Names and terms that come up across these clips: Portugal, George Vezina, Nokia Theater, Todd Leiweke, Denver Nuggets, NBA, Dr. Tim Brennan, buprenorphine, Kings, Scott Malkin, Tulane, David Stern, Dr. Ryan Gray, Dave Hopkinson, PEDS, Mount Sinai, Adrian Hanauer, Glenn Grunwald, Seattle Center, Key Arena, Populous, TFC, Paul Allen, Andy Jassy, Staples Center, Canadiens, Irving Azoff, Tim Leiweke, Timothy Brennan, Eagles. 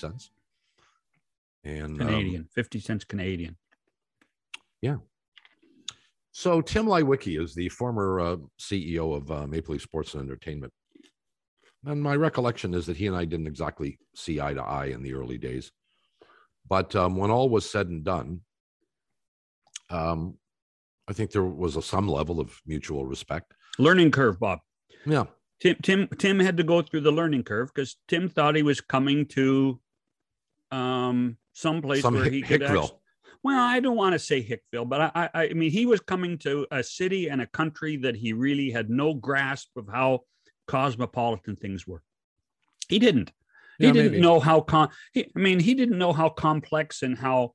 50 cents. And Canadian, 50 cents Canadian. Yeah. So Tim Leiweke is the former CEO of Maple Leaf Sports and Entertainment. And my recollection is that he and I didn't exactly see eye to eye in the early days. But when all was said and done, I think there was some level of mutual respect. Learning curve, Bob. Yeah. Tim had to go through the learning curve because Tim thought he was coming to someplace where he could actually... Well, I don't want to say Hickville, but I mean, he was coming to a city and a country that he really had no grasp of how cosmopolitan things were. He didn't. He didn't know how he didn't know how complex and how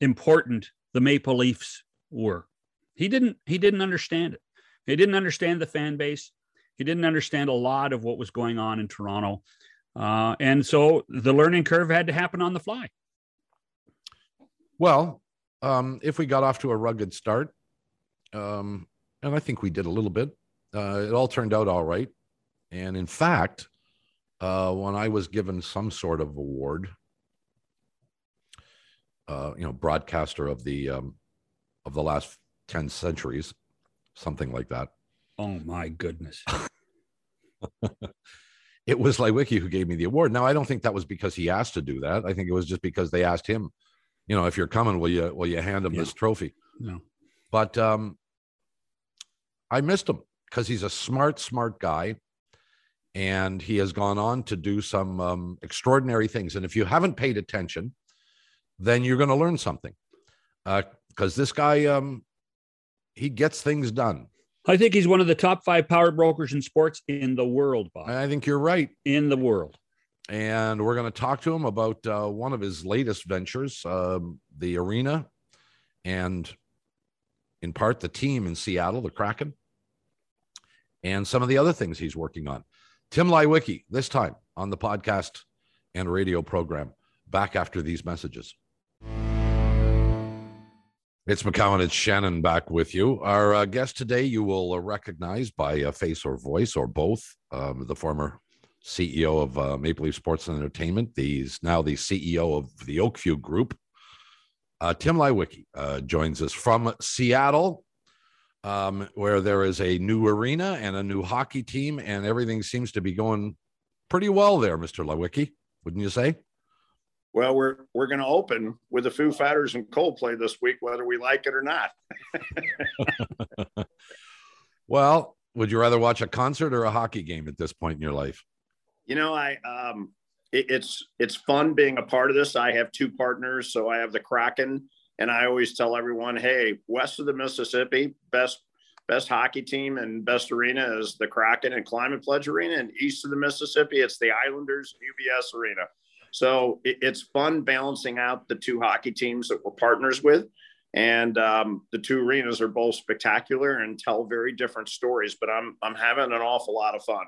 important the Maple Leafs were. He didn't understand it. He didn't understand the fan base. He didn't understand a lot of what was going on in Toronto. And so the learning curve had to happen on the fly. Well, if we got off to a rugged start, and I think we did a little bit, it all turned out all right. And in fact, when I was given some sort of award, broadcaster of the last 10 centuries, something like that. Oh my goodness. It was Leiweke who gave me the award. Now, I don't think that was because he asked to do that. I think it was just because they asked him, you know, if you're coming, will you hand him this trophy? No. But I missed him because he's a smart guy, and he has gone on to do some extraordinary things. And if you haven't paid attention, then you're going to learn something, because this guy, he gets things done. I think he's one of the top 5 power brokers in sports in the world, Bob. I think you're right. In the world. And we're going to talk to him about one of his latest ventures, the arena, and in part the team in Seattle, the Kraken, and some of the other things he's working on. Tim Leiweke, this time on the podcast and radio program, back after these messages. It's McCowan, it's Shannon back with you. Our guest today you will recognize by face or voice or both, the former CEO of Maple Leaf Sports and Entertainment. He's now the CEO of the Oak View Group. Tim Leiweke joins us from Seattle, where there is a new arena and a new hockey team, and everything seems to be going pretty well there, Mr. Leiweke, wouldn't you say? Well, we're going to open with the Foo Fighters and Coldplay this week, whether we like it or not. Well, would you rather watch a concert or a hockey game at this point in your life? You know, it's fun being a part of this. I have 2 partners, so I have the Kraken, and I always tell everyone, hey, west of the Mississippi, best hockey team and best arena is the Kraken and Climate Pledge Arena, and east of the Mississippi, it's the Islanders and UBS Arena. So it's fun balancing out the 2 hockey teams that we're partners with, and the 2 arenas are both spectacular and tell very different stories, but I'm having an awful lot of fun.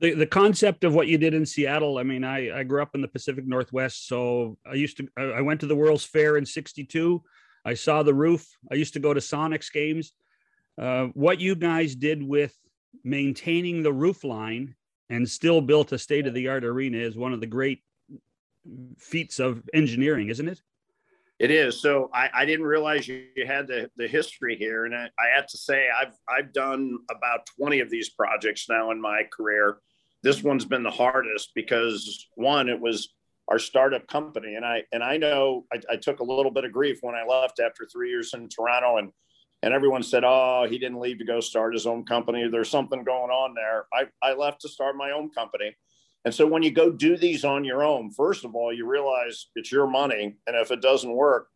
The concept of what you did in Seattle, I mean, I grew up in the Pacific Northwest, so I went to the World's Fair in '62. I saw the roof. I used to go to Sonics games. What you guys did with maintaining the roof line and still built a state-of-the-art arena is one of the great feats of engineering, isn't it? It is. So I didn't realize you had the history here, and I have to say I've done about 20 of these projects now in my career. This one's been the hardest because, one, it was our startup company. And I know I took a little bit of grief when I left after 3 years in Toronto, and everyone said, oh, he didn't leave to go start his own company. There's something going on there. I left to start my own company. And so when you go do these on your own, first of all, you realize it's your money. And if it doesn't work,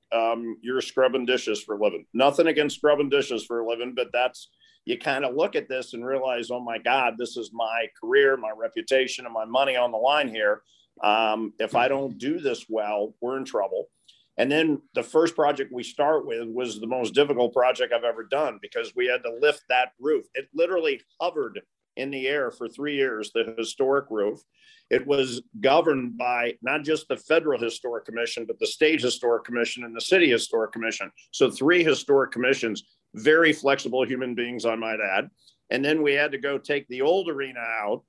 you're scrubbing dishes for a living. Nothing against scrubbing dishes for a living, but you kind of look at this and realize, oh my God, this is my career, my reputation, and my money on the line here. If I don't do this well, we're in trouble. And then the first project we start with was the most difficult project I've ever done because we had to lift that roof. It literally hovered in the air for 3 years, the historic roof. It was governed by not just the Federal Historic Commission, but the State Historic Commission and the City Historic Commission. So 3 historic commissions, very flexible human beings, I might add. And then we had to go take the old arena out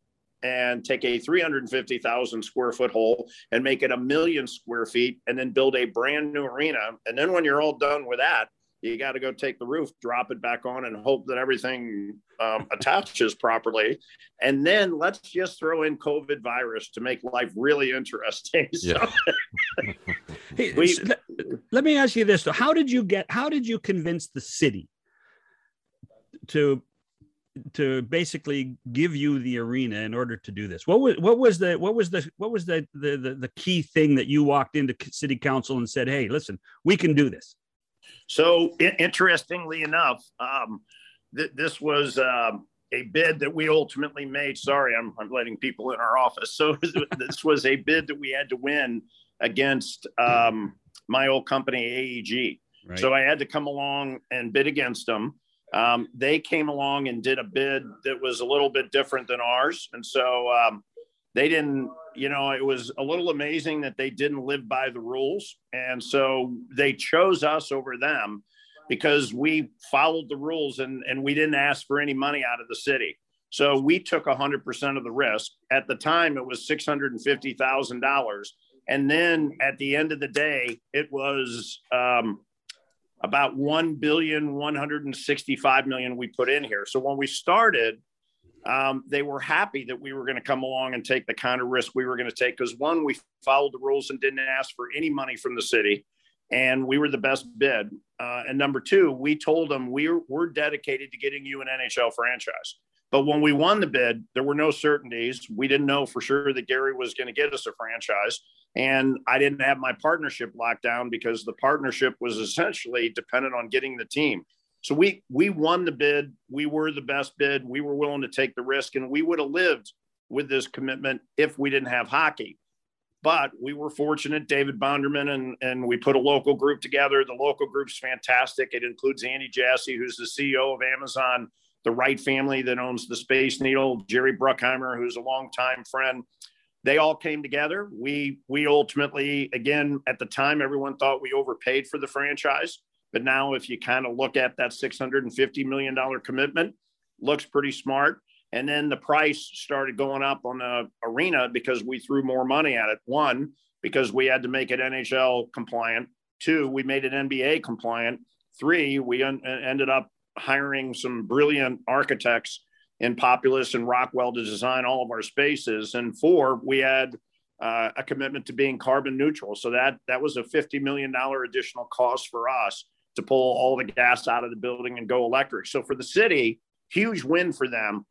and take a 350,000 square foot hole and make it 1 million square feet and then build a brand new arena. And then when you're all done with that, you got to go take the roof, drop it back on, and hope that everything attaches properly. And then let's just throw in COVID virus to make life really interesting. Yeah. So hey, let me ask you this, though. How did you convince the city to basically give you the arena in order to do this? What was the key thing that you walked into city council and said, hey, listen, we can do this? So interestingly enough, this was a bid that we ultimately made. Sorry, I'm letting people in our office. So this was a bid that we had to win against my old company, AEG. Right. So I had to come along and bid against them. They came along and did a bid that was a little bit different than ours. And so they didn't, you know, it was a little amazing that they didn't live by the rules. And so they chose us over them because we followed the rules and we didn't ask for any money out of the city. So we took 100% of the risk. At the time, it was $650,000. And then at the end of the day, it was about $1,165,000,000 we put in here. So when we started, they were happy that we were going to come along and take the kind of risk we were going to take because, one, we followed the rules and didn't ask for any money from the city, and we were the best bid. And number two, we told them we're dedicated to getting you an NHL franchise. But when we won the bid, there were no certainties. We didn't know for sure that Gary was going to get us a franchise. And I didn't have my partnership locked down because the partnership was essentially dependent on getting the team. So we won the bid. We were the best bid. We were willing to take the risk, and we would have lived with this commitment if we didn't have hockey. But we were fortunate, David Bonderman, and we put a local group together. The local group's fantastic. It includes Andy Jassy, who's the CEO of Amazon, the Wright family that owns the Space Needle, Jerry Bruckheimer, who's a longtime friend. They all came together. We ultimately, again, at the time, everyone thought we overpaid for the franchise. But now if you kind of look at that $650 million commitment, looks pretty smart. And then the price started going up on the arena because we threw more money at it. One, because we had to make it NHL compliant. Two, we made it NBA compliant. Three, we ended up hiring some brilliant architects in Populous and Rockwell to design all of our spaces. And four, we had a commitment to being carbon neutral. So that was a $50 million additional cost for us to pull all the gas out of the building and go electric. So for the city, huge win for them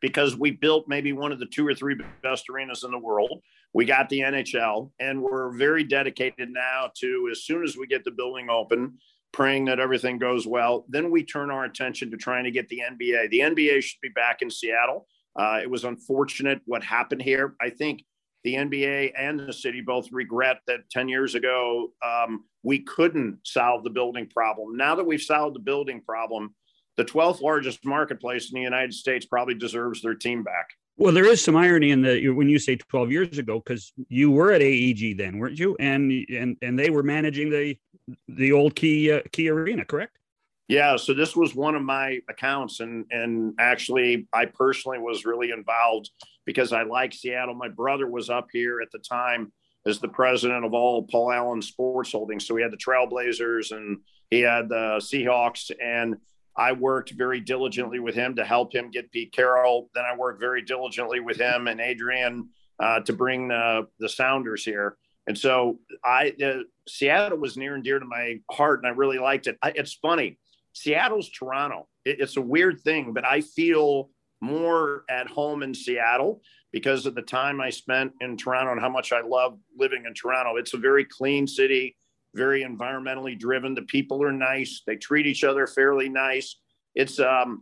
because we built maybe one of the two or three best arenas in the world. We got the NHL, and we're very dedicated now to, as soon as we get the building open, praying that everything goes well. Then we turn our attention to trying to get the NBA. The NBA should be back in Seattle. It was unfortunate what happened here. I think the NBA and the city both regret that 10 years ago, we couldn't solve the building problem. Now that we've solved the building problem, the 12th largest marketplace in the United States probably deserves their team back. Well, there is some irony in the when you say 12 years ago, because you were at AEG then, weren't you? And they were managing the old Key Arena, correct? Yeah. So this was one of my accounts, and actually I personally was really involved because I like Seattle. My brother was up here at the time as the president of all Paul Allen Sports Holdings. So he had the Trailblazers and he had the Seahawks, and I worked very diligently with him to help him get Pete Carroll. Then I worked very diligently with him and Adrian to bring the Sounders here. And so Seattle was near and dear to my heart, and I really liked it. It's funny. Seattle's Toronto. It's a weird thing, but I feel more at home in Seattle because of the time I spent in Toronto and how much I love living in Toronto. It's a very clean city, very environmentally driven. The people are nice. They treat each other fairly nice. It's a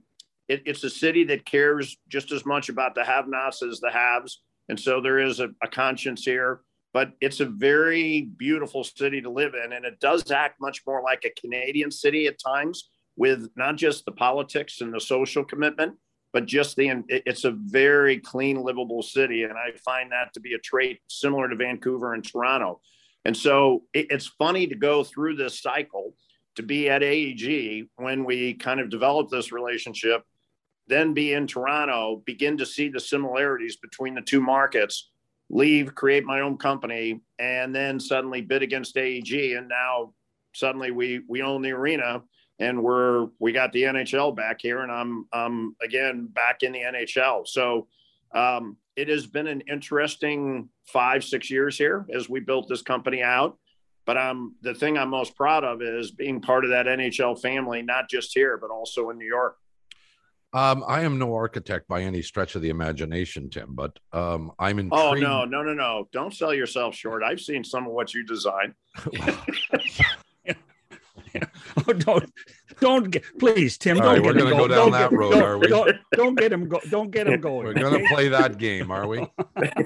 city that cares just as much about the have-nots as the haves. And so there is a conscience here. But it's a very beautiful city to live in, and it does act much more like a Canadian city at times, with not just the politics and the social commitment, but just it's a very clean, livable city. And I find that to be a trait similar to Vancouver and Toronto. And so it's funny to go through this cycle, to be at AEG when we kind of developed this relationship, then be in Toronto, begin to see the similarities between the two markets, leave, create my own company, and then suddenly bid against AEG. And now suddenly we own the arena and we got the NHL back here, and I'm again back in the NHL. So it has been an interesting 5-6 years here as we built this company out. But the thing I'm most proud of is being part of that NHL family, not just here, but also in New York. I am no architect by any stretch of the imagination, Tim, but I'm intrigued. Oh, no. Don't sell yourself short. I've seen some of what you design. Oh, don't get, please, Tim. All right, we're going to go down that road, are we? Don't get him going. We're going to play that game, are we?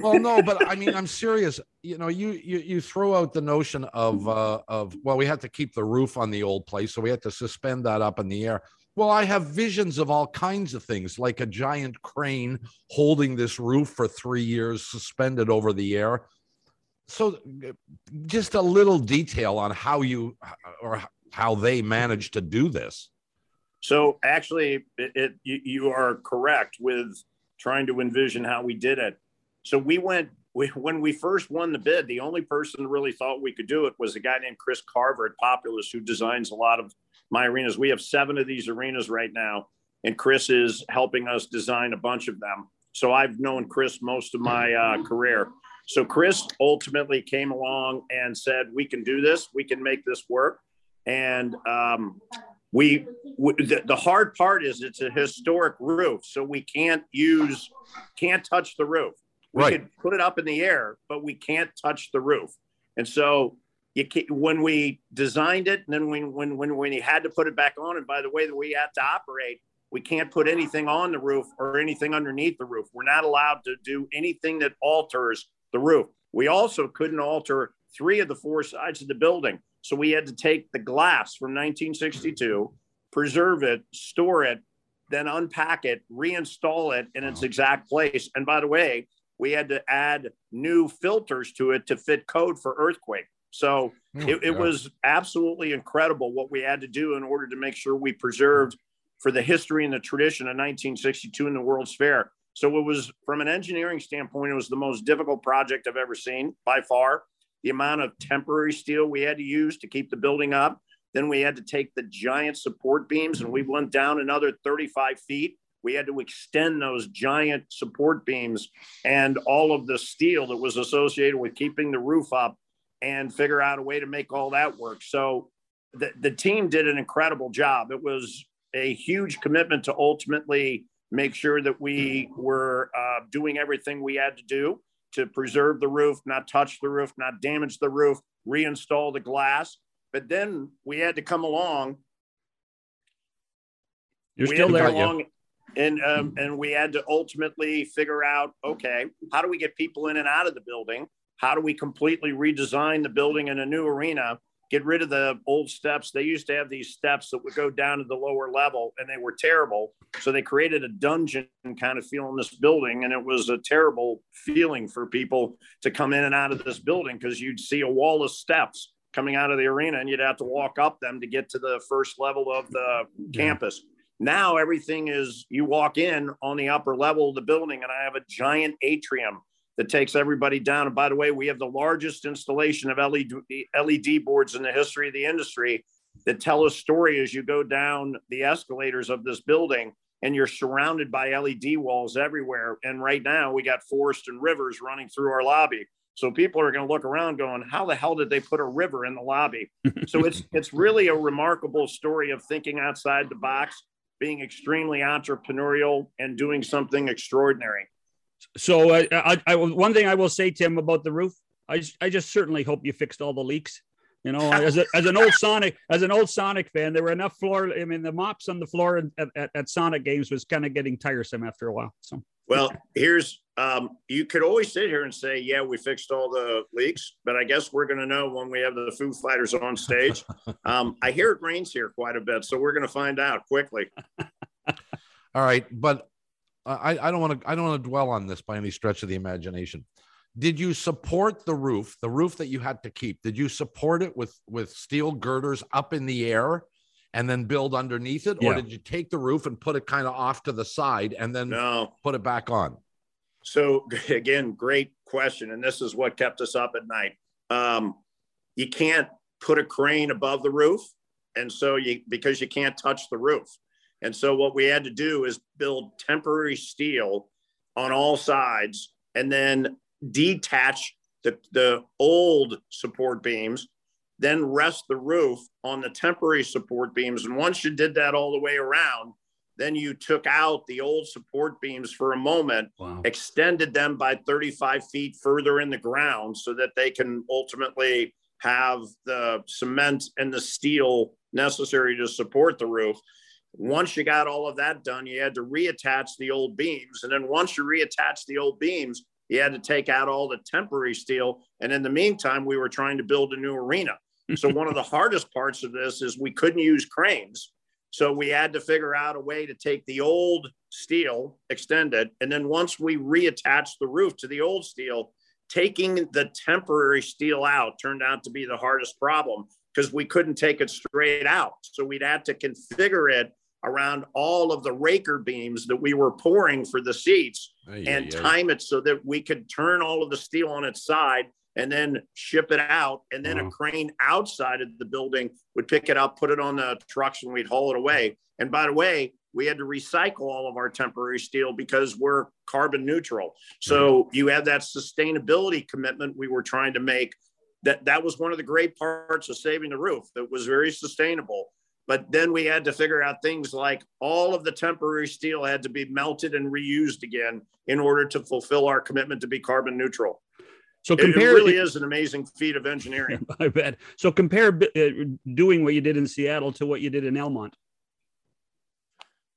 Well, no, but I mean, I'm serious. You know, you throw out the notion of well, we had to keep the roof on the old place, so we had to suspend that up in the air. Well, I have visions of all kinds of things, like a giant crane holding this roof for 3 years suspended over the air. So just a little detail on how you or how they managed to do this. So actually, you are correct with trying to envision how we did it. So when we first won the bid, the only person who really thought we could do it was a guy named Chris Carver at Populous, who designs a lot of my arenas. We have 7 of these arenas right now, and Chris is helping us design a bunch of them. So I've known Chris most of my career. So Chris ultimately came along and said, we can do this. We can make this work. And the hard part is it's a historic roof. So we can't touch the roof. We could put it up in the air, but we can't touch the roof. And so when we designed it, and then when we had to put it back on, and by the way that we had to operate, we can't put anything on the roof or anything underneath the roof. We're not allowed to do anything that alters the roof. We also couldn't alter 3 of the 4 sides of the building. So we had to take the glass from 1962, preserve it, store it, then unpack it, reinstall it in its exact place. And by the way, we had to add new filters to it to fit code for earthquake. So it was absolutely incredible what we had to do in order to make sure we preserved for the history and the tradition of 1962 and the World's Fair. So it was, from an engineering standpoint, it was the most difficult project I've ever seen by far. The amount of temporary steel we had to use to keep the building up. Then we had to take the giant support beams, and we went down another 35 feet. We had to extend those giant support beams and all of the steel that was associated with keeping the roof up, and figure out a way to make all that work. So the team did an incredible job. It was a huge commitment to ultimately make sure that we were doing everything we had to do to preserve the roof, not touch the roof, not damage the roof, reinstall the glass. But then we had to come along. You're still there. And we had to ultimately figure out, okay, how do we get people in and out of the building? How do we completely redesign the building in a new arena, get rid of the old steps? They used to have these steps that would go down to the lower level, and they were terrible. So they created a dungeon kind of feel in this building, and it was a terrible feeling for people to come in and out of this building, because you'd see a wall of steps coming out of the arena, and you'd have to walk up them to get to the first level of the campus. Now everything is, you walk in on the upper level of the building, and I have a giant atrium that takes everybody down. And by the way, we have the largest installation of LED boards in the history of the industry that tell a story as you go down the escalators of this building, and you're surrounded by LED walls everywhere. And right now we got forests and rivers running through our lobby. So people are going to look around going, how the hell did they put a river in the lobby? So it's really a remarkable story of thinking outside the box, being extremely entrepreneurial, and doing something extraordinary. So one thing I will say, Tim, about the roof, I just certainly hope you fixed all the leaks. You know, as an old Sonic fan, there were enough floor. I mean, the mops on the floor at Sonic games was kind of getting tiresome after a while. So, well, here's you could always sit here and say, yeah, we fixed all the leaks, but I guess we're going to know when we have the Foo Fighters on stage. I hear it rains here quite a bit, so we're going to find out quickly. All right, but I don't want to dwell on this by any stretch of the imagination. Did you support the roof that you had to keep? Did you support it with steel girders up in the air? and then build underneath it? Yeah. Or did you take the roof and put it kind of off to the side and then put it back on? So again, great question. And this is what kept us up at night. You can't put a crane above the roof. And so because you can't touch the roof. And so what we had to do is build temporary steel on all sides and then detach the old support beams, then rest the roof on the temporary support beams. And once you did that all the way around, then you took out the old support beams for a moment, extended them by 35 feet further in the ground so that they can ultimately have the cement and the steel necessary to support the roof. Once you got all of that done, you had to reattach the old beams. And then once you reattach the old beams, you had to take out all the temporary steel. And in the meantime, we were trying to build a new arena. So one of the hardest parts of this is we couldn't use cranes. So we had to figure out a way to take the old steel, extend it. And then once we reattached the roof to the old steel, taking the temporary steel out turned out to be the hardest problem because we couldn't take it straight out. So we'd have to configure it around all of the raker beams that we were pouring for the seats time it so that we could turn all of the steel on its side and then ship it out. And then a crane outside of the building would pick it up, put it on the trucks, and we'd haul it away. And by the way, we had to recycle all of our temporary steel because we're carbon neutral. So you have that sustainability commitment we were trying to make. That was one of the great parts of saving the roof. That was very sustainable. But then we had to figure out things like all of the temporary steel had to be melted and reused again in order to fulfill our commitment to be carbon neutral. So it really is an amazing feat of engineering. I bet. So compare doing what you did in Seattle to what you did in Elmont.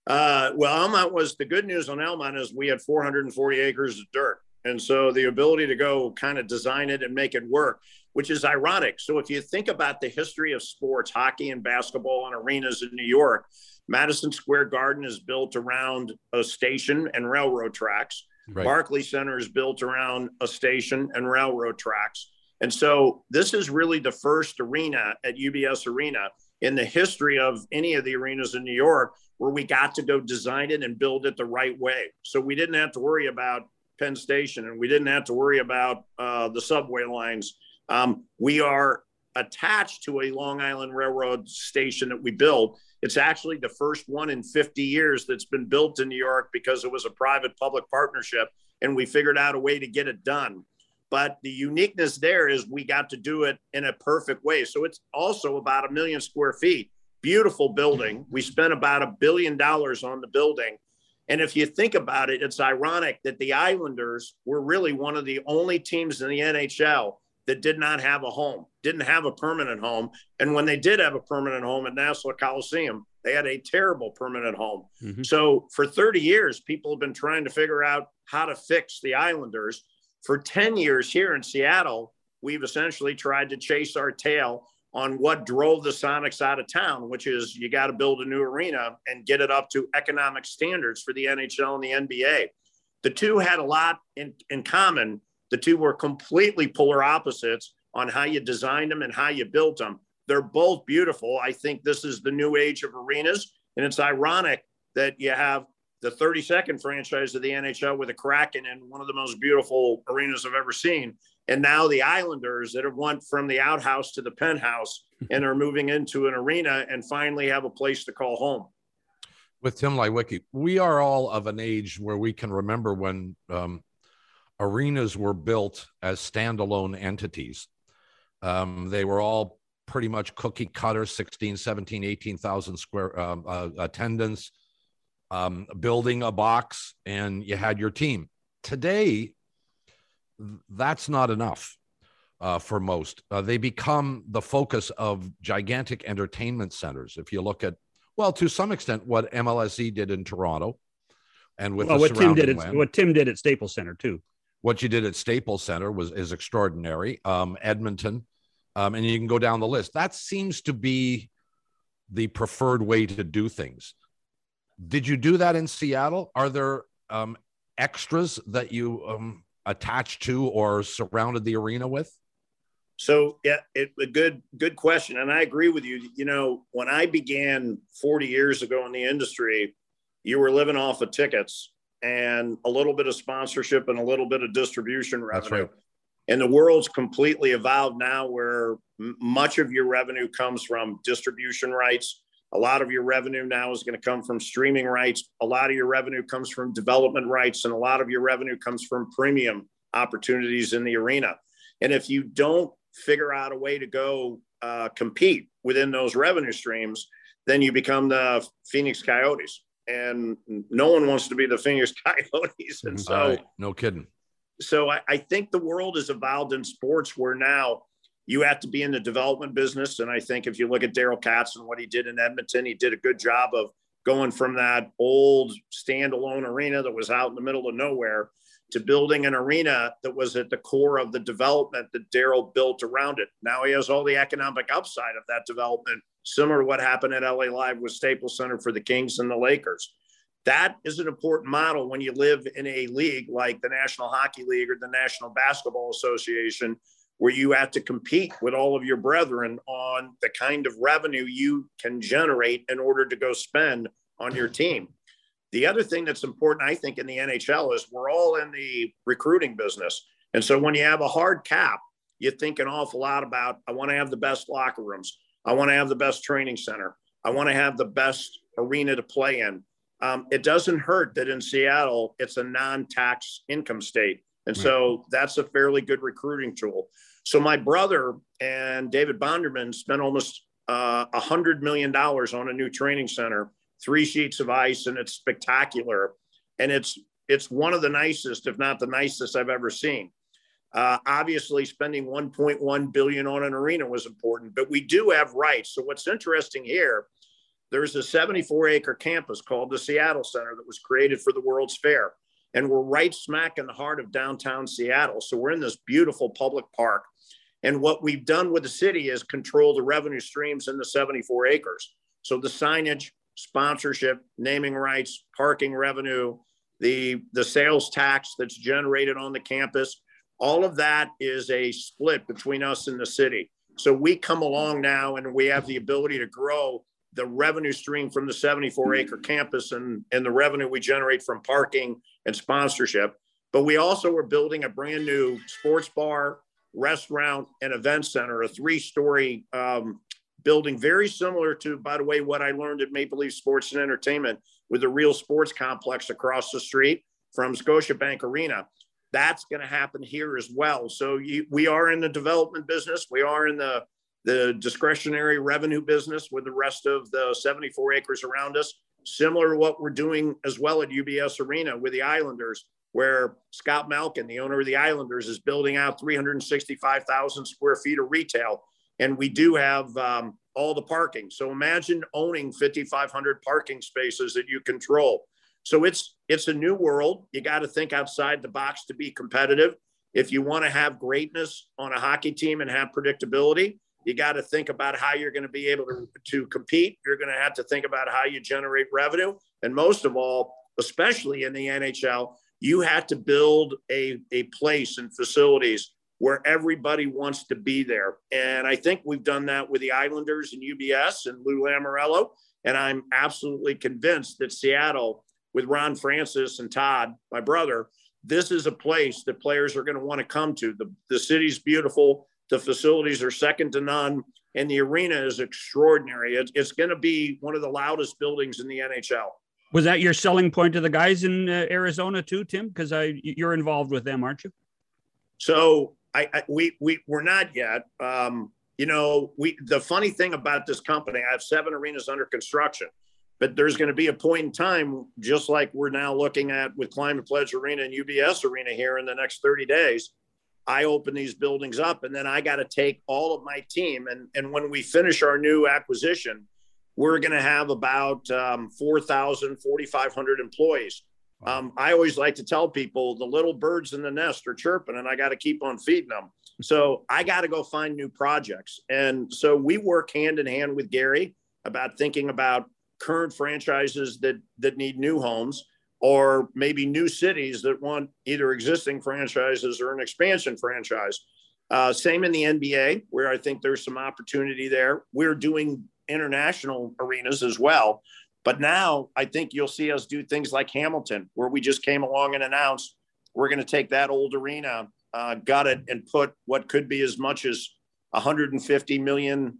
Well, Elmont was the good news on Elmont is we had 440 acres of dirt. And so the ability to go kind of design it and make it work, which is ironic. So if you think about the history of sports, hockey and basketball and arenas in New York, Madison Square Garden is built around a station and railroad tracks. Right. Barclays Center is built around a station and railroad tracks. And so this is really the first arena at UBS Arena in the history of any of the arenas in New York where we got to go design it and build it the right way. So we didn't have to worry about Penn Station and we didn't have to worry about the subway lines. We are attached to a Long Island Railroad station that we built. It's actually the first one in 50 years that's been built in New York because it was a private-public partnership, and we figured out a way to get it done. But the uniqueness there is we got to do it in a perfect way. So it's also about 1 million square feet. Beautiful building. We spent about $1 billion on the building. And if you think about it, it's ironic that the Islanders were really one of the only teams in the NHL that did not have a home, didn't have a permanent home. And when they did have a permanent home at Nassau Coliseum, they had a terrible permanent home. Mm-hmm. So for 30 years, people have been trying to figure out how to fix the Islanders. For 10 years here in Seattle, we've essentially tried to chase our tail on what drove the Sonics out of town, which is you got to build a new arena and get it up to economic standards for the NHL and the NBA. The two had a lot in common. The two were completely polar opposites on how you designed them and how you built them. They're both beautiful. I think this is the new age of arenas. And it's ironic that you have the 32nd franchise of the NHL with a Kraken in one of the most beautiful arenas I've ever seen. And now the Islanders that have went from the outhouse to the penthouse and are moving into an arena and finally have a place to call home. With Tim Leiweke, we are all of an age where we can remember when arenas were built as standalone entities. They were all pretty much cookie cutter, 16, 17, 18,000 square attendance, building a box, and you had your team. Today, that's not enough for most. They become the focus of gigantic entertainment centers. If you look at, well, to some extent, what MLSE did in Toronto and with what Tim did at Staples Center, too. What you did at Staples Center is extraordinary. Edmonton, and you can go down the list. That seems to be the preferred way to do things. Did you do that in Seattle? Are there extras that you attached to or surrounded the arena with? So yeah, it's a good question. And I agree with you. You know, when I began 40 years ago in the industry, you were living off of tickets and a little bit of sponsorship and a little bit of distribution revenue. That's right. And the world's completely evolved now where much of your revenue comes from distribution rights. A lot of your revenue now is going to come from streaming rights. A lot of your revenue comes from development rights. And a lot of your revenue comes from premium opportunities in the arena. And if you don't figure out a way to go compete within those revenue streams, then you become the Phoenix Coyotes. And no one wants to be the Phoenix Coyotes. And so, no kidding. So I think the world has evolved in sports where now you have to be in the development business. And I think if you look at Daryl Katz and what he did in Edmonton, he did a good job of going from that old standalone arena that was out in the middle of nowhere to building an arena that was at the core of the development that Daryl built around it. Now he has all the economic upside of that development, similar to what happened at LA Live with Staples Center for the Kings and the Lakers. That is an important model when you live in a league like the National Hockey League or the National Basketball Association, where you have to compete with all of your brethren on the kind of revenue you can generate in order to go spend on your team. The other thing that's important, I think, in the NHL is we're all in the recruiting business. And so when you have a hard cap, you think an awful lot about, I want to have the best locker rooms. I want to have the best training center. I want to have the best arena to play in. It doesn't hurt that in Seattle, it's a non-tax income state. And so that's a fairly good recruiting tool. So my brother and David Bonderman spent almost $100 million on a new training center, 3 sheets of ice, and it's spectacular. And it's one of the nicest, if not the nicest, I've ever seen. Obviously, spending $1.1 billion on an arena was important, but we do have rights. So what's interesting here, there's a 74-acre campus called the Seattle Center that was created for the World's Fair. And we're right smack in the heart of downtown Seattle. So we're in this beautiful public park. And what we've done with the city is control the revenue streams in the 74 acres. So the signage, sponsorship, naming rights, parking revenue, the sales tax that's generated on the campus, all of that is a split between us and the city. So we come along now and we have the ability to grow the revenue stream from the 74-acre campus and the revenue we generate from parking and sponsorship. But we also were building a brand new sports bar, restaurant, and event center, a 3-story building, very similar to, by the way, what I learned at Maple Leaf Sports and Entertainment with the real sports complex across the street from Scotiabank Arena. That's going to happen here as well. So we are in the development business. We are in the discretionary revenue business with the rest of the 74 acres around us, similar to what we're doing as well at UBS Arena with the Islanders, where Scott Malkin, the owner of the Islanders, is building out 365,000 square feet of retail. And we do have all the parking. So imagine owning 5,500 parking spaces that you control. So it's a new world. You got to think outside the box to be competitive. If you want to have greatness on a hockey team and have predictability, you got to think about how you're going to be able to compete. You're going to have to think about how you generate revenue. And most of all, especially in the NHL, you have to build a place and facilities where everybody wants to be there. And I think we've done that with the Islanders and UBS and Lou Lamoriello. And I'm absolutely convinced that Seattle, with Ron Francis and Todd, my brother, this is a place that players are going to want to come to. The city's beautiful. The facilities are second to none, and the arena is extraordinary. It's going to be one of the loudest buildings in the NHL. Was that your selling point to the guys in Arizona too, Tim? Because you're involved with them, aren't you? So we're not yet. You know, the funny thing about this company, I have 7 arenas under construction, but there's going to be a point in time, just like we're now looking at with Climate Pledge Arena and UBS Arena here in the next 30 days. I open these buildings up and then I got to take all of my team. And when we finish our new acquisition, we're going to have about 4,500 employees. I always like to tell people the little birds in the nest are chirping and I got to keep on feeding them. So I got to go find new projects. And so we work hand in hand with Gary about thinking about current franchises that need new homes, or maybe new cities that want either existing franchises or an expansion franchise. Same in the NBA, where I think there's some opportunity there. We're doing international arenas as well. But now I think you'll see us do things like Hamilton, where we just came along and announced we're going to take that old arena, gut it, and put what could be as much as $150 million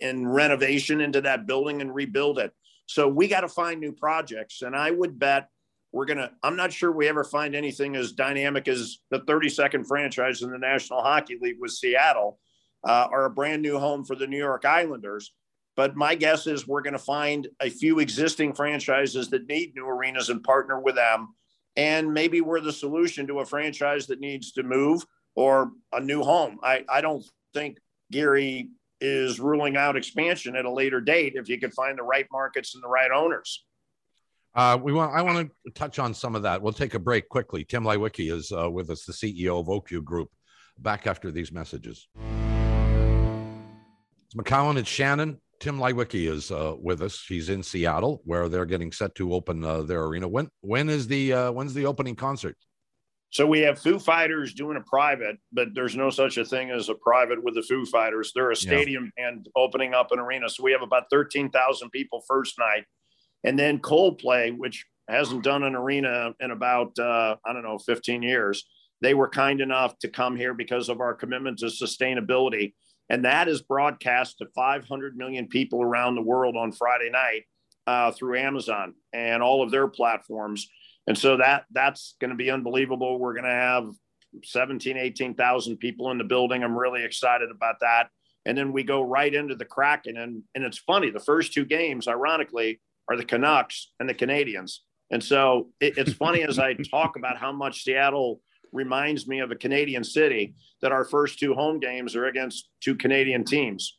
in renovation into that building and rebuild it. So we got to find new projects. And I would bet we're going to, I'm not sure we ever find anything as dynamic as the 32nd franchise in the National Hockey League with Seattle, or a brand new home for the New York Islanders. But my guess is we're going to find a few existing franchises that need new arenas and partner with them. And maybe we're the solution to a franchise that needs to move or a new home. I don't think Gary is ruling out expansion at a later date if you could find the right markets and the right owners. I want to touch on some of that. We'll take a break quickly. Tim Leiweke is with us, the CEO of Oak View Group. Back after these messages. It's McCowan and Shannon. Tim Leiweke is with us. He's in Seattle, where they're getting set to open their arena. When's the opening concert? So we have Foo Fighters doing a private, but there's no such a thing as a private with the Foo Fighters. They're a stadium and opening up an arena. So we have about 13,000 people first night. And then Coldplay, which hasn't done an arena in about, 15 years. They were kind enough to come here because of our commitment to sustainability. And that is broadcast to 500 million people around the world on Friday night through Amazon and all of their platforms. And so that's going to be unbelievable. We're going to have 17,000, 18,000 people in the building. I'm really excited about that. And then we go right into the Kraken. And it's funny, the first two games, ironically, are the Canucks and the Canadiens. And so it's funny as I talk about how much Seattle reminds me of a Canadian city, that our first two home games are against two Canadian teams.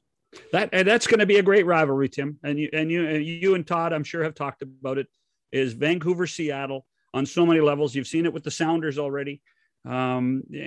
That's going to be a great rivalry, Tim. And you and Todd, I'm sure, have talked about it. Is Vancouver, Seattle on so many levels. You've seen it with the Sounders already. The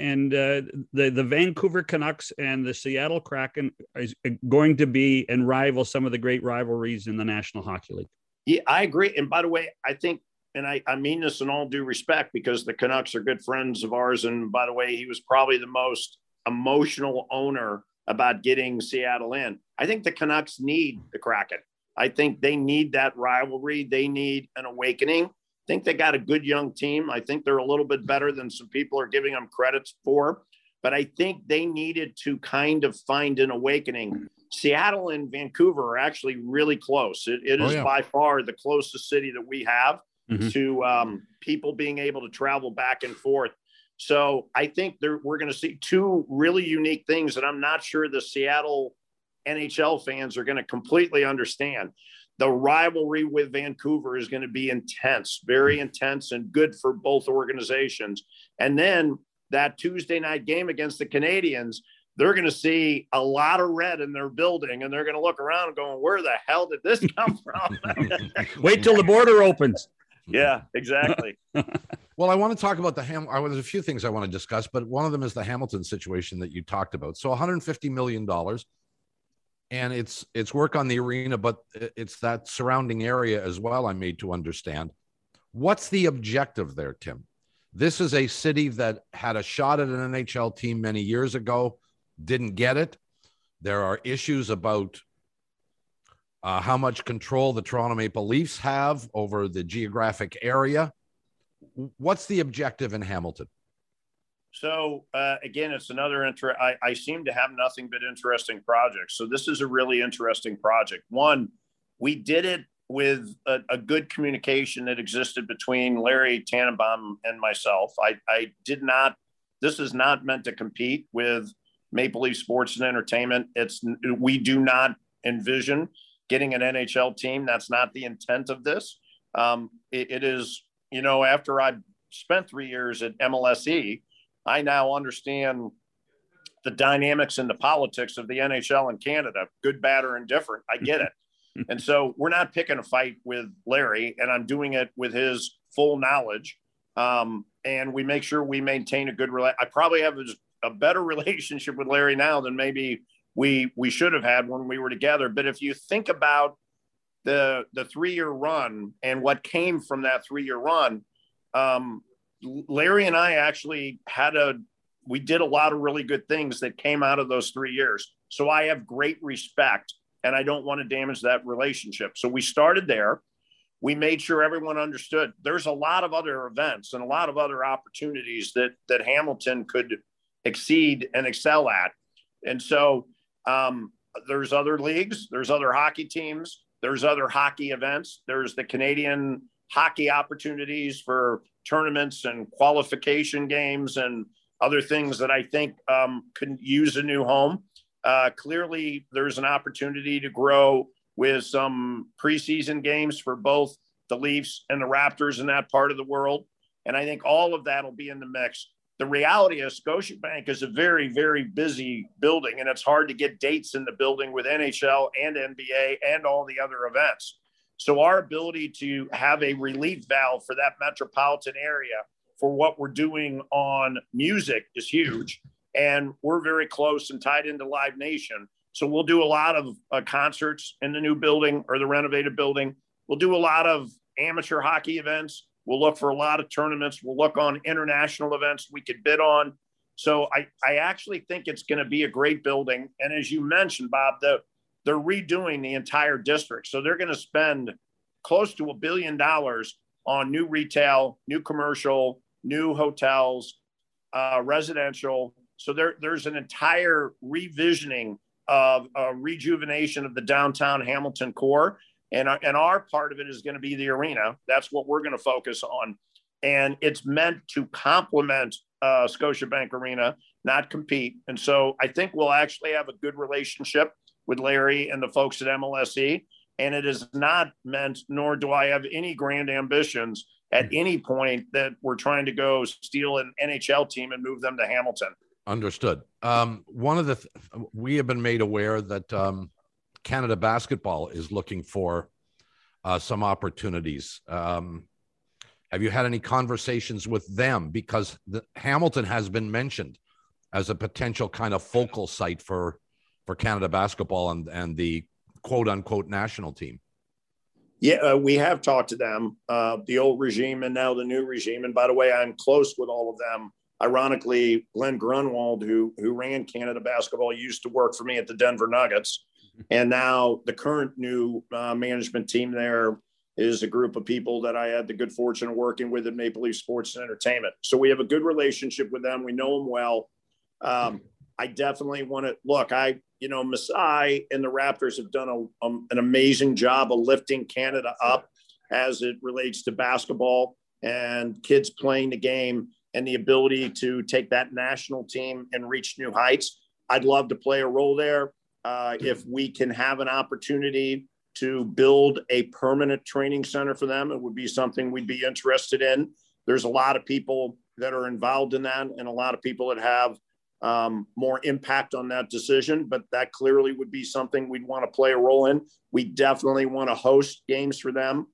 Vancouver Canucks and the Seattle Kraken is going to be and rival some of the great rivalries in the National Hockey League. Yeah, I agree. And by the way, I think, and I mean this in all due respect, because the Canucks are good friends of ours. And by the way, he was probably the most emotional owner about getting Seattle in. I think the Canucks need the Kraken. I think they need that rivalry. They need an awakening. I think they got a good young team. I think they're a little bit better than some people are giving them credits for. But I think they needed to kind of find an awakening. Seattle and Vancouver are actually really close. It is by far the closest city that we have. Mm-hmm. To people being able to travel back and forth. So I think we're going to see two really unique things that I'm not sure the Seattle NHL fans are going to completely understand. The rivalry with Vancouver is going to be intense, very intense, and good for both organizations. And then that Tuesday night game against the Canadiens, they're going to see a lot of red in their building, and they're going to look around going, where the hell did this come from? Wait till the border opens. Yeah, exactly. Well, I want to talk about there's a few things I want to discuss, but one of them is the Hamilton situation that you talked about. So $150 million, and it's work on the arena, but it's that surrounding area as well, I'm made to understand. What's the objective there, Tim? This is a city that had a shot at an NHL team many years ago, didn't get it. There are issues about how much control the Toronto Maple Leafs have over the geographic area. What's the objective in Hamilton? So, again, it's another interest. I seem to have nothing but interesting projects. So this is a really interesting project. One, we did it with a good communication that existed between Larry Tannenbaum and myself. This is not meant to compete with Maple Leaf Sports and Entertainment. We do not envision getting an NHL team. That's not the intent of this. It is, after I spent 3 years at MLSE, I now understand the dynamics and the politics of the NHL in Canada, good, bad, or indifferent. I get it. And so we're not picking a fight with Larry, and I'm doing it with his full knowledge. And we make sure we maintain a good relationship. I probably have a better relationship with Larry now than maybe we should have had when we were together. But if you think about the 3 year run and what came from that 3 year run, Larry and I actually had a we did a lot of really good things that came out of those 3 years. So I have great respect and I don't want to damage that relationship. So we started there. We made sure everyone understood there's a lot of other events and a lot of other opportunities that Hamilton could exceed and excel at. And so there's other leagues, there's other hockey teams, there's other hockey events. There's the Canadian hockey opportunities for tournaments and qualification games and other things that I think could use a new home. Clearly, there's an opportunity to grow with some preseason games for both the Leafs and the Raptors in that part of the world. And I think all of that will be in the mix. The reality is Scotiabank is a very, very busy building, and it's hard to get dates in the building with NHL and NBA and all the other events. So our ability to have a relief valve for that metropolitan area for what we're doing on music is huge. And we're very close and tied into Live Nation. So we'll do a lot of concerts in the new building or the renovated building. We'll do a lot of amateur hockey events. We'll look for a lot of tournaments. We'll look on international events we could bid on. So I actually think it's going to be a great building. And as you mentioned, Bob, they're redoing the entire district. So they're going to spend close to $1 billion on new retail, new commercial, new hotels, residential. So there's an entire revisioning of a rejuvenation of the downtown Hamilton core. And our part of it is going to be the arena. That's what we're going to focus on. And it's meant to complement Scotiabank Arena, not compete. And so I think we'll actually have a good relationship with Larry and the folks at MLSE. And it is not meant, nor do I have any grand ambitions at any point that we're trying to go steal an NHL team and move them to Hamilton. Understood. One of the we have been made aware that Canada Basketball is looking for some opportunities. Have you had any conversations with them? Because Hamilton has been mentioned as a potential kind of focal site for Canada Basketball and the quote unquote national team. Yeah, we have talked to them, the old regime and now the new regime. And by the way, I'm close with all of them. Ironically, Glenn Grunwald, who ran Canada Basketball, used to work for me at the Denver Nuggets. And now the current new management team there is a group of people that I had the good fortune of working with at Maple Leaf Sports and Entertainment. So we have a good relationship with them. We know them well. I definitely want to look, Masai and the Raptors have done an amazing job of lifting Canada up as it relates to basketball and kids playing the game and the ability to take that national team and reach new heights. I'd love to play a role there. If we can have an opportunity to build a permanent training center for them, it would be something we'd be interested in. There's a lot of people that are involved in that and a lot of people that have more impact on that decision, but that clearly would be something we'd want to play a role in. We definitely want to host games for them.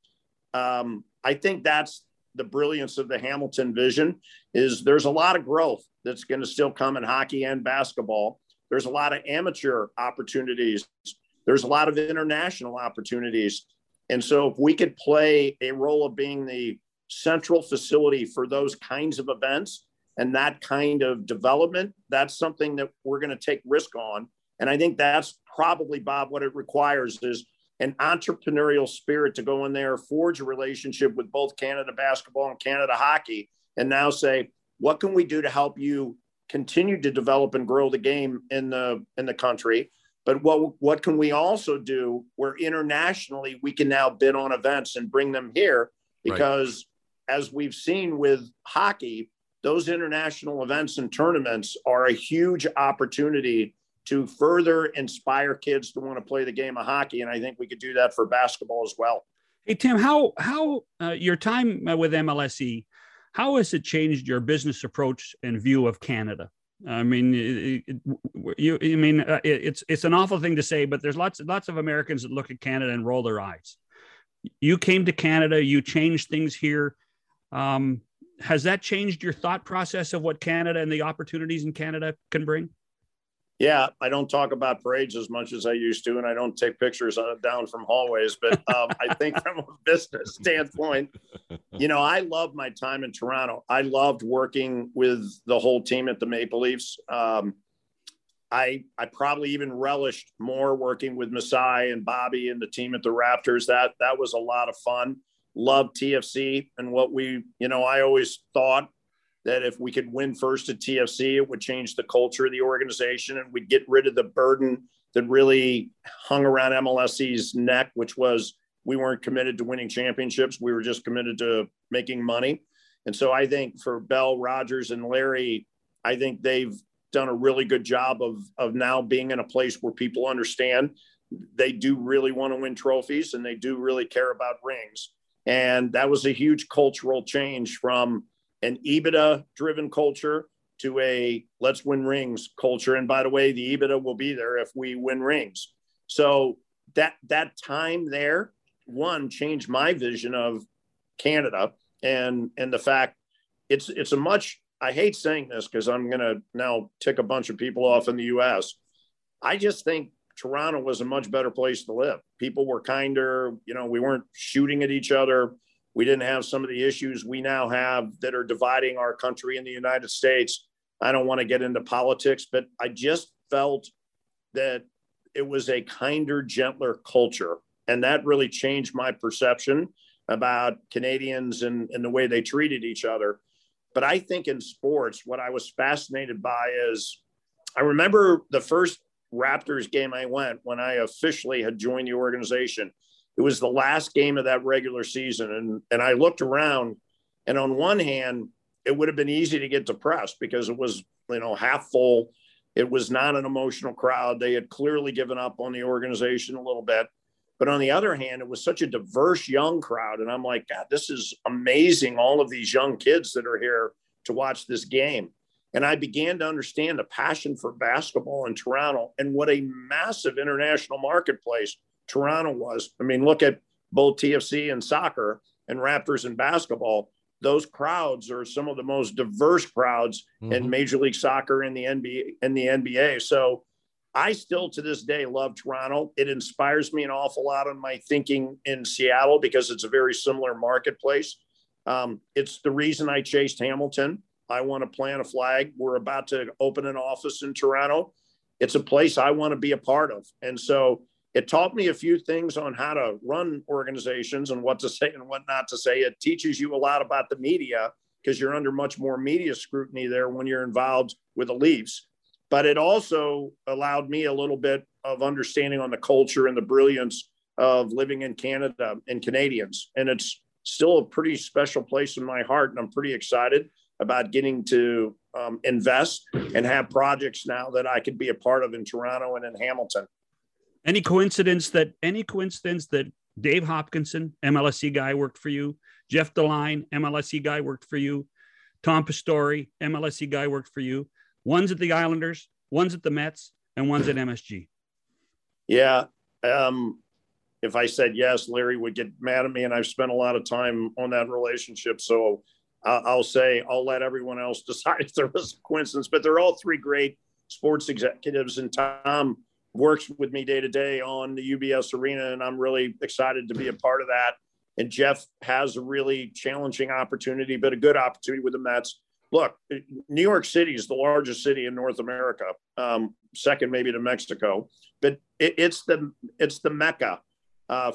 I think that's the brilliance of the Hamilton vision is there's a lot of growth that's going to still come in hockey and basketball. There's a lot of amateur opportunities. There's a lot of international opportunities. And so if we could play a role of being the central facility for those kinds of events and that kind of development, that's something that we're going to take risk on. And I think that's probably, Bob, what it requires is an entrepreneurial spirit to go in there, forge a relationship with both Canada Basketball and Canada Hockey, and now say, what can we do to help you continue to develop and grow the game in the country? But what can we also do where internationally we can now bid on events and bring them here? Because as we've seen with hockey, those international events and tournaments are a huge opportunity to further inspire kids to want to play the game of hockey. And I think we could do that for basketball as well. Hey, Tim, how your time with MLSE, how has it changed your business approach and view of Canada? I mean, it's an awful thing to say, but there's lots of Americans that look at Canada and roll their eyes. You came to Canada, you changed things here. Has that changed your thought process of what Canada and the opportunities in Canada can bring? Yeah, I don't talk about parades as much as I used to, and I don't take pictures down from hallways. But I think from a business standpoint, you know, I love my time in Toronto. I loved working with the whole team at the Maple Leafs. I probably even relished more working with Masai and Bobby and the team at the Raptors. That was a lot of fun. Loved TFC and what we, you know, I always thought that if we could win first at TFC, it would change the culture of the organization and we'd get rid of the burden that really hung around MLSE's neck, which was we weren't committed to winning championships. We were just committed to making money. And so I think for Bell, Rogers, and Larry, I think they've done a really good job of now being in a place where people understand they do really want to win trophies and they do really care about rings. And that was a huge cultural change from an EBITDA-driven culture to a let's win rings culture. And by the way, the EBITDA will be there if we win rings. So that time there, one, changed my vision of Canada and the fact it's a much, I hate saying this because I'm going to now tick a bunch of people off in the U.S. I just think Toronto was a much better place to live. People were kinder. You know, we weren't shooting at each other. We didn't have some of the issues we now have that are dividing our country in the United States. I don't want to get into politics, but I just felt that it was a kinder, gentler culture. And that really changed my perception about Canadians and the way they treated each other. But I think in sports, what I was fascinated by is I remember the first Raptors game I went when I officially had joined the organization. It was the last game of that regular season. And I looked around, and on one hand, it would have been easy to get depressed because it was, you know, half full. It was not an emotional crowd. They had clearly given up on the organization a little bit. But on the other hand, it was such a diverse young crowd. And I'm like, God, this is amazing. All of these young kids that are here to watch this game. And I began to understand the passion for basketball in Toronto and what a massive international marketplace Toronto was. I mean, look at both TFC and soccer and Raptors and basketball. Those crowds are some of the most diverse crowds in Major League Soccer and the NBA. So I still to this day love Toronto. It inspires me an awful lot on my thinking in Seattle because it's a very similar marketplace. It's the reason I chased Hamilton. I want to plant a flag. We're about to open an office in Toronto. It's a place I want to be a part of. And so it taught me a few things on how to run organizations and what to say and what not to say. It teaches you a lot about the media because you're under much more media scrutiny there when you're involved with the Leafs. But it also allowed me a little bit of understanding on the culture and the brilliance of living in Canada and Canadians. And it's still a pretty special place in my heart. And I'm pretty excited about getting to invest and have projects now that I could be a part of in Toronto and in Hamilton. Any coincidence that Dave Hopkinson, MLSE guy, worked for you? Jeff DeLine, MLSE guy, worked for you? Tom Pastore, MLSE guy, worked for you? One's at the Islanders, one's at the Mets, and one's at MSG. Yeah. If I said yes, Larry would get mad at me, and I've spent a lot of time on that relationship. So I'll say I'll let everyone else decide if there was a coincidence. But they're all three great sports executives, and Tom works with me day to day on the UBS Arena, and I'm really excited to be a part of that. And Jeff has a really challenging opportunity, but a good opportunity with the Mets. Look, New York City is the largest city in North America, second maybe to Mexico, but it's the mecca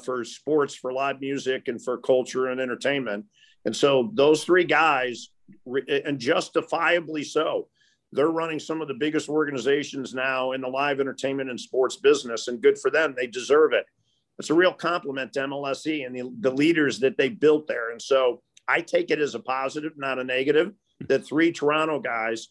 for sports, for live music, and for culture and entertainment. And so those three guys, and justifiably so, they're running some of the biggest organizations now in the live entertainment and sports business, and good for them. They deserve it. It's a real compliment to MLSE and the leaders that they built there. And so I take it as a positive, not a negative, that three Toronto guys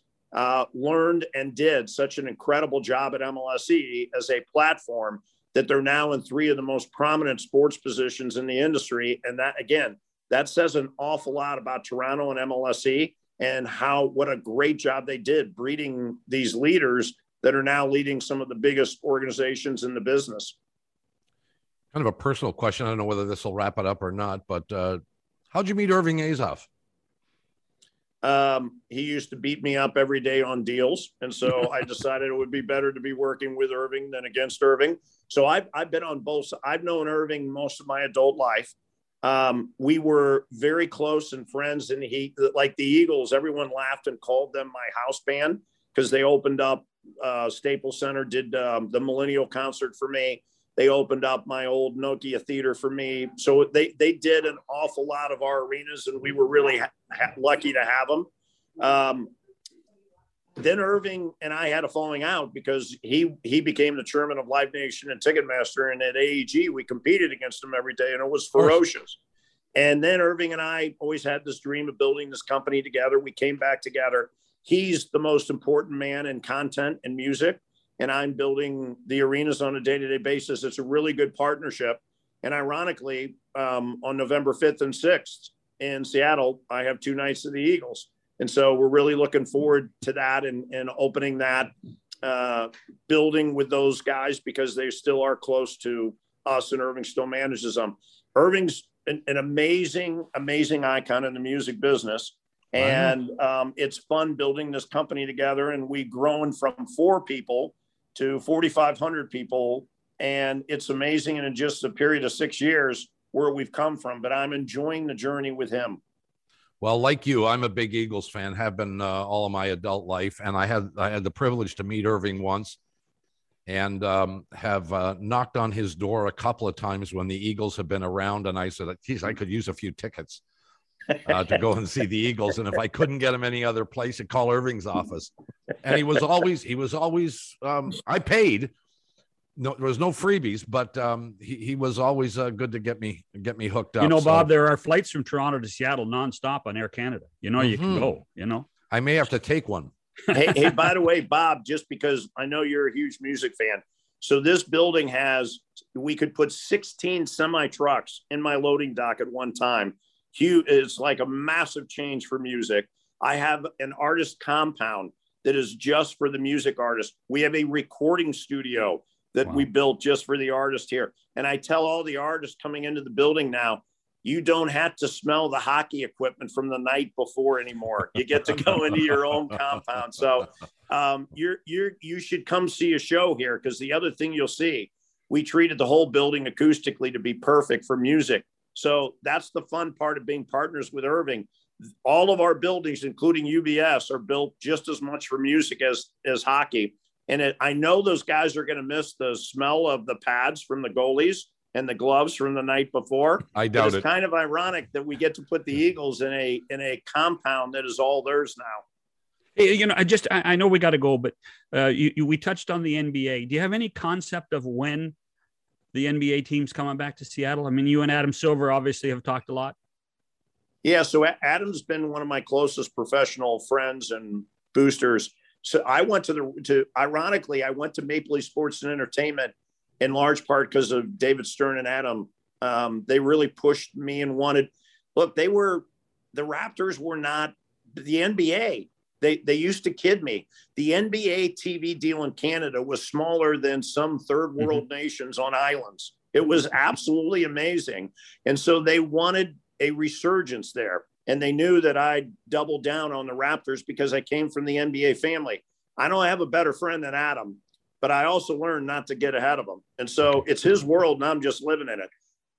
learned and did such an incredible job at MLSE as a platform that they're now in three of the most prominent sports positions in the industry. And that, again, that says an awful lot about Toronto and MLSE and what a great job they did breeding these leaders that are now leading some of the biggest organizations in the business. Kind of a personal question. I don't know whether this will wrap it up or not, but how'd you meet Irving Azoff? He used to beat me up every day on deals. And so I decided it would be better to be working with Irving than against Irving. So I've been on both. I've known Irving most of my adult life. We were very close and friends, and he, like the Eagles, everyone laughed and called them my house band because they opened up Staples Center, did the Millennial Concert for me. They opened up my old Nokia Theater for me. So they did an awful lot of our arenas, and we were really lucky to have them. Then Irving and I had a falling out because he became the chairman of Live Nation and Ticketmaster. And at AEG, we competed against him every day, and it was ferocious. And then Irving and I always had this dream of building this company together. We came back together. He's the most important man in content and music, and I'm building the arenas on a day-to-day basis. It's a really good partnership. And ironically, on November 5th and 6th in Seattle, I have two nights of the Eagles. And so we're really looking forward to that and opening that, building with those guys because they still are close to us and Irving still manages them. Irving's an amazing, amazing icon in the music business. And it's fun building this company together. And we've grown from 4 people to 4,500 people. And it's amazing. And in just a period of 6 years where we've come from, but I'm enjoying the journey with him. Well, like you, I'm a big Eagles fan, have been all of my adult life. And I had the privilege to meet Irving once and have knocked on his door a couple of times when the Eagles have been around. And I said, geez, I could use a few tickets to go and see the Eagles. And if I couldn't get him any other place, I'd call Irving's office. And he was always, I paid. No, there was no freebies, but he was always good to get me hooked up. You know, Bob, there are flights from Toronto to Seattle nonstop on Air Canada. You know, you can go, you know. I may have to take one. Hey, by the way, Bob, just because I know you're a huge music fan. So this building we could put 16 semi-trucks in my loading dock at one time. Huge, it's like a massive change for music. I have an artist compound that is just for the music artist. We have a recording studio that we built just for the artist here. And I tell all the artists coming into the building now, you don't have to smell the hockey equipment from the night before anymore. You get to go into your own compound. So you should come see a show here, because the other thing you'll see, we treated the whole building acoustically to be perfect for music. So that's the fun part of being partners with Irving. All of our buildings, including UBS, are built just as much for music as hockey. And I know those guys are going to miss the smell of the pads from the goalies and the gloves from the night before. I doubt it. It's kind of ironic that we get to put the Eagles in a compound that is all theirs now. Hey, you know, I know we got to go, but we touched on the NBA. Do you have any concept of when the NBA team's coming back to Seattle? I mean, you and Adam Silver obviously have talked a lot. Yeah, so Adam's been one of my closest professional friends and boosters. So I went to Maple Leaf Sports and Entertainment in large part because of David Stern and Adam. They really pushed me and wanted, look, the Raptors were not the NBA. They used to kid me. The NBA TV deal in Canada was smaller than some third world nations on islands. It was absolutely amazing. And so they wanted a resurgence there. And they knew that I'd double down on the Raptors because I came from the NBA family. I don't have a better friend than Adam, but I also learned not to get ahead of him. And so it's his world and I'm just living in it.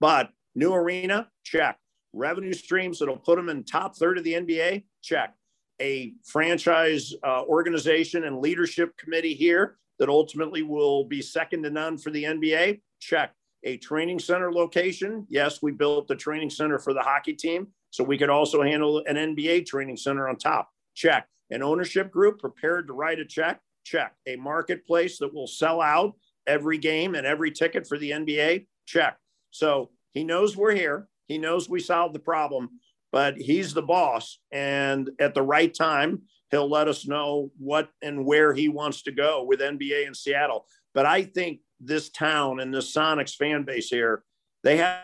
But new arena, check. Revenue streams that'll put them in top third of the NBA, check. A franchise organization and leadership committee here that ultimately will be second to none for the NBA, check. A training center location. Yes, we built the training center for the hockey team, so we could also handle an NBA training center on top, check. An ownership group prepared to write a check, check. A marketplace that will sell out every game and every ticket for the NBA, check. So he knows we're here. He knows we solved the problem, but he's the boss. And at the right time, he'll let us know what and where he wants to go with NBA in Seattle. But I think this town and the Sonics fan base here, they had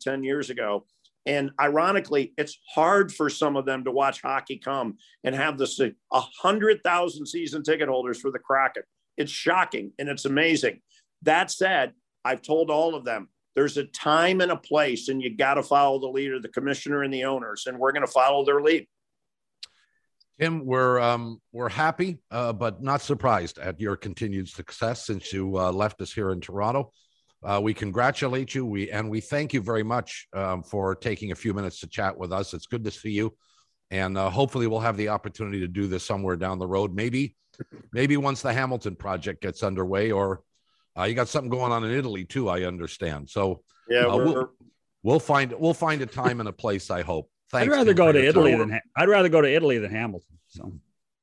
10 years ago. And ironically, it's hard for some of them to watch hockey come and have this 100,000 season ticket holders for the Kraken. It's shocking and it's amazing. That said, I've told all of them, there's a time and a place, and you got to follow the leader, the commissioner, and the owners, and we're going to follow their lead. Tim, we're happy, but not surprised at your continued success since you left us here in Toronto. We congratulate you. We thank you very much for taking a few minutes to chat with us. It's good to see you. And hopefully we'll have the opportunity to do this somewhere down the road. Maybe once the Hamilton project gets underway, or you got something going on in Italy too, I understand. So yeah, we'll find a time and a place, I hope. Thanks. I'd rather go to Italy than Hamilton. So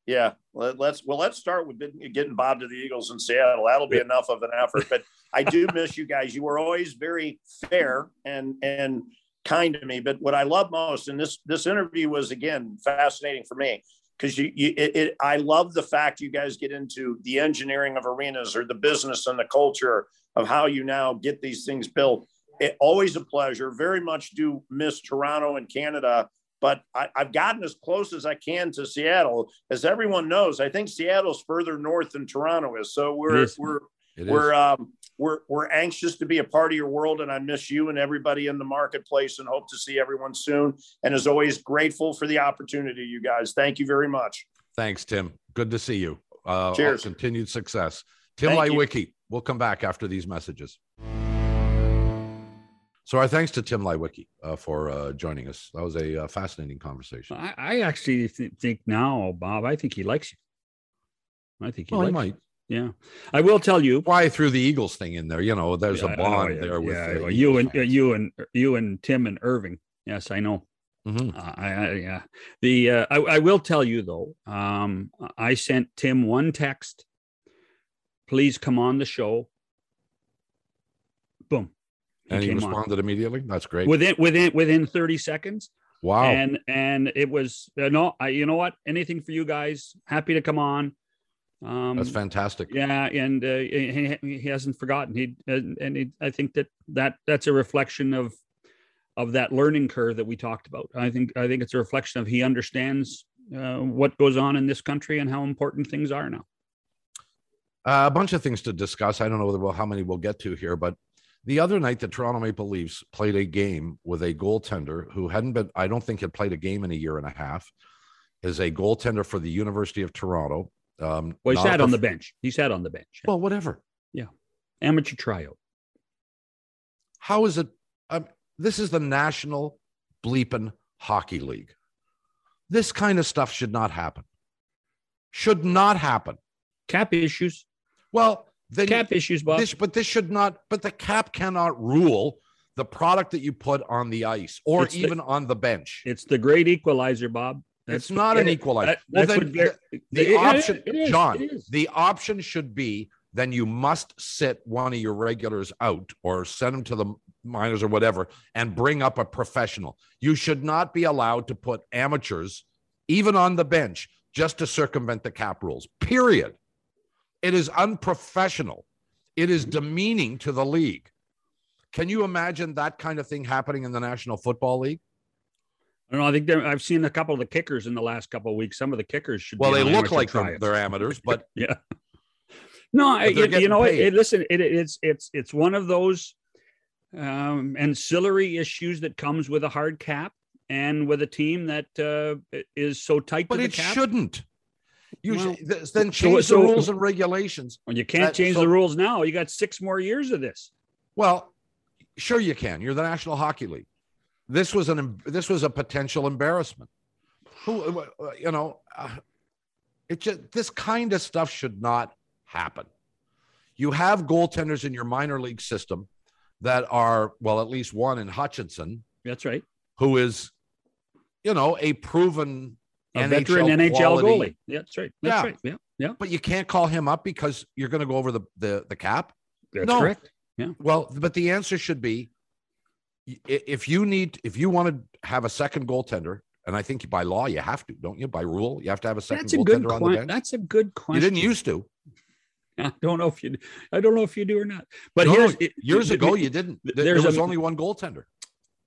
yeah, let's start with getting Bob to the Eagles in Seattle. That'll be enough of an effort. But I do miss you guys. You were always very fair and kind to me. But what I love most, and this interview was again fascinating for me, because I love the fact you guys get into the engineering of arenas, or the business and the culture of how you now get these things built. It always a pleasure. Very much do miss Toronto and Canada, but I've gotten as close as I can to Seattle. As everyone knows, I think Seattle's further north than Toronto is. So we're anxious to be a part of your world, and I miss you and everybody in the marketplace, and hope to see everyone soon. And as always, grateful for the opportunity, you guys. Thank you very much. Thanks, Tim. Good to see you. Cheers. Continued success. Tim Leiweke. We'll come back after these messages. So our thanks to Tim Leiweke for joining us. That was a fascinating conversation. I actually think now, Bob, I think he likes you. I think he might. Yeah, I will tell you why I threw the Eagles thing in there. You know, there's a bond with you and Tim and Irving. Yes, I know. Mm-hmm. I will tell you though. I sent Tim one text. Please come on the show. Boom, he responded immediately. That's great. Within 30 seconds. Wow. And it was no. You know what? Anything for you guys. Happy to come on. That's fantastic. Yeah, and he hasn't forgotten. I think that's a reflection of that learning curve that we talked about. I think it's a reflection of he understands what goes on in this country and how important things are now. A bunch of things to discuss. I don't know how many we'll get to here, but the other night the Toronto Maple Leafs played a game with a goaltender who I don't think had played a game in a year and a half, is a goaltender for the University of Toronto. Well, he sat on the bench. Well, whatever. Yeah. Amateur tryout. How is it? This is the National Bleepin' Hockey League. This kind of stuff should not happen. Should not happen. Cap issues. Well, then cap issues, Bob. But the cap cannot rule the product that you put on the ice or on the bench. It's the great equalizer, Bob. It's not an equalizer. The option should be then you must sit one of your regulars out or send them to the minors or whatever and bring up a professional. You should not be allowed to put amateurs even on the bench just to circumvent the cap rules, period. It is unprofessional. It is demeaning to the league. Can you imagine that kind of thing happening in the National Football League? No, I think I've seen a couple of the kickers in the last couple of weeks. Some of the kickers should. Well, be they look like they're amateurs, but yeah. No, you know, listen, it's one of those ancillary issues that comes with a hard cap and with a team that is so tight. But to it the cap. Shouldn't. You well, should, then change so, the rules and regulations. Well, you can't change the rules now. You got 6 more years of this. Well, sure you can. You're the National Hockey League. This was a potential embarrassment. Who, you know, it just this kind of stuff should not happen. You have goaltenders in your minor league system that are, well, at least one in Hutchinson. That's right. Who is, you know, a proven veteran NHL goalie. Yeah, that's right. That's right. Yeah, yeah. But you can't call him up because you're going to go over the cap. That's correct. Yeah. Well, but the answer should be. If you want to have a second goaltender, and I think by law you have to, don't you? By rule, you have to have a second goaltender on the bench. That's a good question. You didn't used to. I don't know if you do or not. But years ago, you didn't. There was only one goaltender.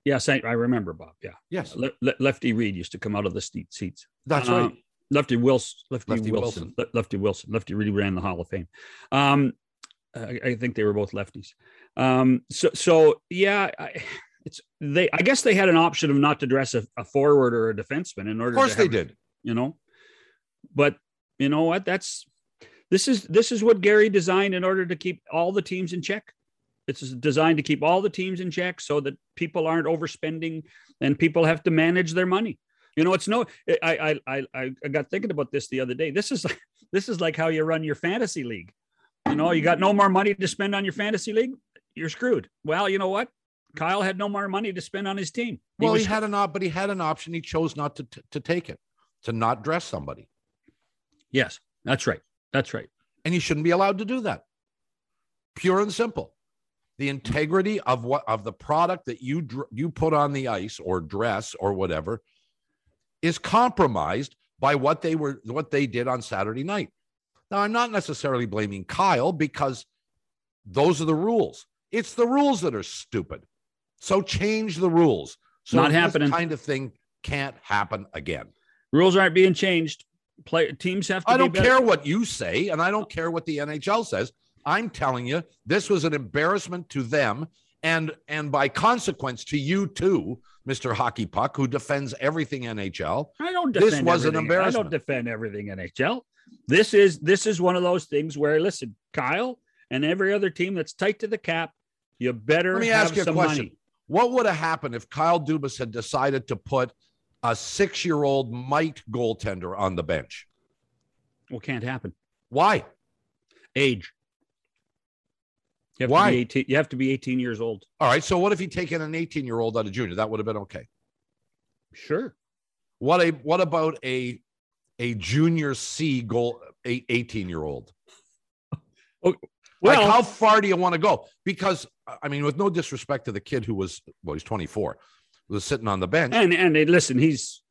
Yes, I remember, Bob. Yeah. Yes. Lefty Reed used to come out of the seats. That's right. Lefty Wilson. Lefty Reed ran the Hall of Fame. I think they were both lefties. I guess they had an option of not to dress a forward or a defenseman in order. Of course, they did. You know, But you know what? This is what Gary designed in order to keep all the teams in check. It's designed to keep all the teams in check so that people aren't overspending and people have to manage their money. You know, it's no, I got thinking about this the other day. This is like how you run your fantasy league. You know, you got no more money to spend on your fantasy league. You're screwed. Well, you know what? Kyle had no more money to spend on his team. He had an option. He chose not to take it, to not dress somebody. Yes, that's right. That's right. And he shouldn't be allowed to do that. Pure and simple. The integrity of the product that you put on the ice or dress or whatever is compromised by what they did on Saturday night. Now, I'm not necessarily blaming Kyle because those are the rules. It's the rules that are stupid. So change the rules. So not happening. This kind of thing can't happen again. Rules aren't being changed. Teams have to be better. I don't care what you say, and I don't care what the NHL says. I'm telling you, this was an embarrassment to them and by consequence to you too, Mr. Hockey Puck, who defends everything NHL. I don't defend everything. This was an embarrassment. I don't defend everything NHL. This is one of those things where, listen, Kyle and every other team that's tight to the cap, you better have some money. What would have happened if Kyle Dubas had decided to put a 6-year-old Mike goaltender on the bench? Well, can't happen. Why? Age. Why? You have to be 18 years old. All right. So what if he'd taken an 18-year-old out of junior? That would have been okay. Sure. What about a junior C goal, 18-year-old? Oh, well, like how far do you want to go? Because I mean, with no disrespect to the kid who was, well, he's 24, was sitting on the bench. And they, listen, he's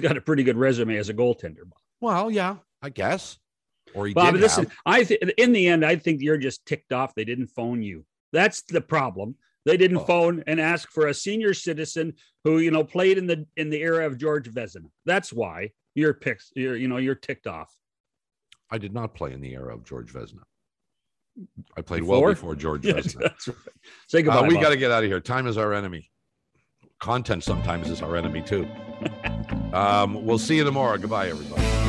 got a pretty good resume as a goaltender. Well, yeah, I guess. Or he Bob, listen, in the end, I think you're just ticked off. They didn't phone you. That's the problem. They didn't phone and ask for a senior citizen who, you know, played in the era of George Vezina. That's why you're ticked off. I did not play in the era of George Vezina. I played well before George Vezina. That's right. Say goodbye. We got to get out of here. Time is our enemy. Content sometimes is our enemy too. We'll see you tomorrow. Goodbye, everybody.